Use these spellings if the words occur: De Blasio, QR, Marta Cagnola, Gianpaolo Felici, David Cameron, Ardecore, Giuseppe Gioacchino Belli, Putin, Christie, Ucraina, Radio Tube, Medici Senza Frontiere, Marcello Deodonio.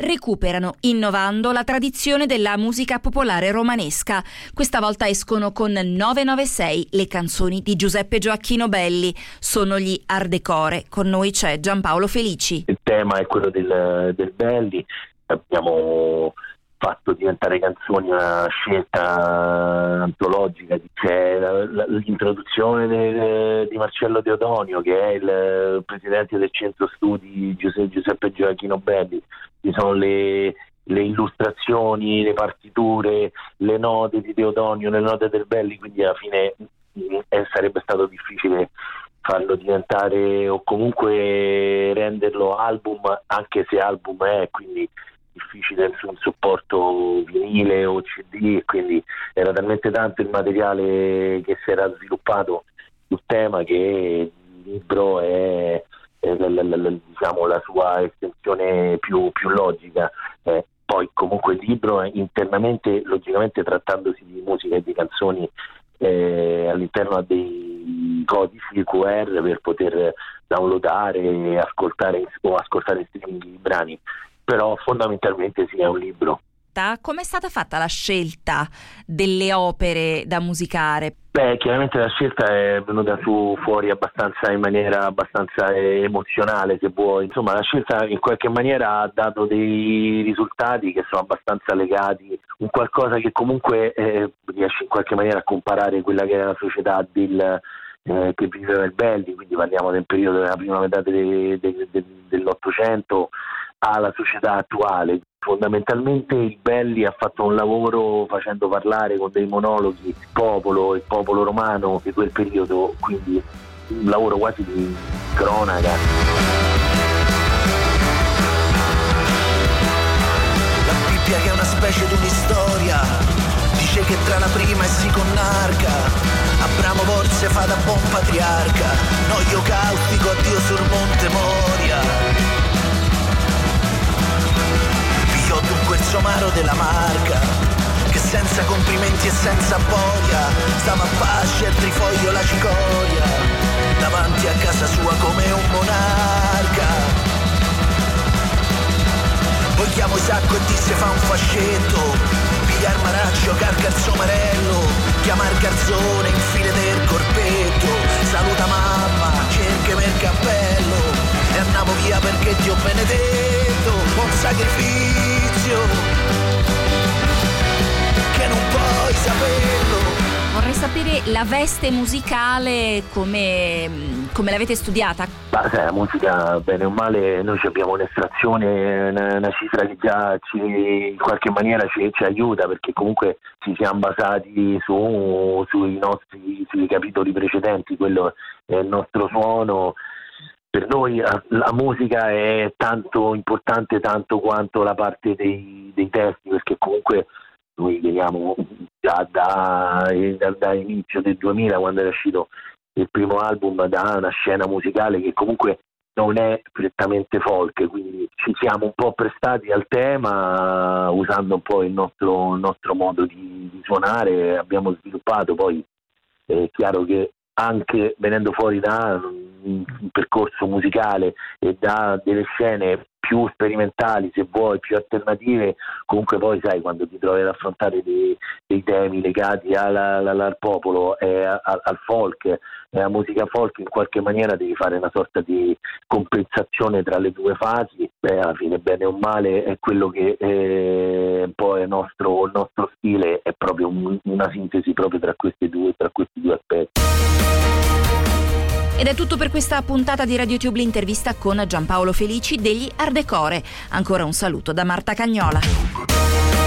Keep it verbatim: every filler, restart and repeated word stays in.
Recuperano, innovando, la tradizione della musica popolare romanesca. Questa volta escono con nove nove sei le canzoni di Giuseppe Gioacchino Belli. Sono gli Ardecore. Con noi c'è Gianpaolo Felici. Il tema è quello del, del Belli. Abbiamo fatto diventare canzoni una scelta antologica, c'è la, la, l'introduzione del, di Marcello Deodonio, che è il presidente del Centro Studi Giuseppe, Giuseppe Gioacchino Belli. Ci sono le, le illustrazioni, le partiture, le note di Deodonio, le note del Belli, quindi alla fine eh, sarebbe stato difficile farlo diventare o comunque renderlo album, anche se album è, quindi difficile su un supporto vinile o C D, quindi era talmente tanto il materiale che si era sviluppato sul tema che il libro è, è la, la, la, diciamo, la sua estensione più, più logica. Eh, poi comunque il libro internamente, logicamente trattandosi di musica e di canzoni, eh, all'interno ha dei codici Q R per poter downloadare e ascoltare o ascoltare in streaming i brani. Però fondamentalmente sì, è un libro. Come è stata fatta la scelta delle opere da musicare? Beh, chiaramente la scelta è venuta su fuori abbastanza in maniera abbastanza emozionale, se vuoi. Insomma, la scelta in qualche maniera ha dato dei risultati che sono abbastanza legati, un qualcosa che comunque eh, riesce in qualche maniera a comparare quella che era la società del Eh, che viveva il Belli, quindi parliamo del periodo della prima metà de, de, de, dell'Ottocento alla società attuale. Fondamentalmente il Belli ha fatto un lavoro facendo parlare con dei monologhi il popolo, il popolo romano di quel periodo, quindi un lavoro quasi di cronaca. La Bibbia, che è una specie di un'istoria, dice che tra la prima e seconda Abramo forse fa da buon patriarca, no io cautico a Dio sul monte Moria. Pigliò dunque il somaro della Marca, che senza complimenti e senza boia, stava a pace e trifoglio la cicoria, davanti a casa sua come un monarca. Vogliamo Isacco e disse fa un fascetto, pigliar Maraccio, carca il somarello, chiamar Garzone, infine del corpetto, saluta mamma, cercami il cappello, e andavo via perché Dio benedetto, buon sacrificio, che non puoi saperlo. Vorrei sapere la veste musicale come, come l'avete studiata? Bah, la musica, bene o male, noi abbiamo un'estrazione, una, una cifra che già ci, in qualche maniera ci, ci aiuta, perché comunque ci siamo basati su, sui nostri sui capitoli precedenti, quello è il nostro suono. Per noi la, la musica è tanto importante tanto quanto la parte dei, dei testi, perché comunque noi veniamo già da, da, da inizio del duemila, quando era uscito il primo album, da una scena musicale che comunque non è prettamente folk, quindi ci siamo un po' prestati al tema usando un po' il nostro, il nostro modo di, di suonare. Abbiamo sviluppato, poi è chiaro che anche venendo fuori da un percorso musicale e da delle scene più sperimentali, se vuoi, più alternative, comunque poi sai, quando ti trovi ad affrontare dei, dei temi legati alla, alla, al popolo e a, a, al folk, alla musica folk, in qualche maniera devi fare una sorta di compensazione tra le due fasi. Beh, alla fine bene o male è quello che eh, poi è nostro, il nostro stile, è proprio un, una sintesi proprio tra questi due, tra questi due aspetti. Ed è tutto per questa puntata di Radio Tube, l'intervista con Gianpaolo Felici degli Ardecore. Ancora un saluto da Marta Cagnola.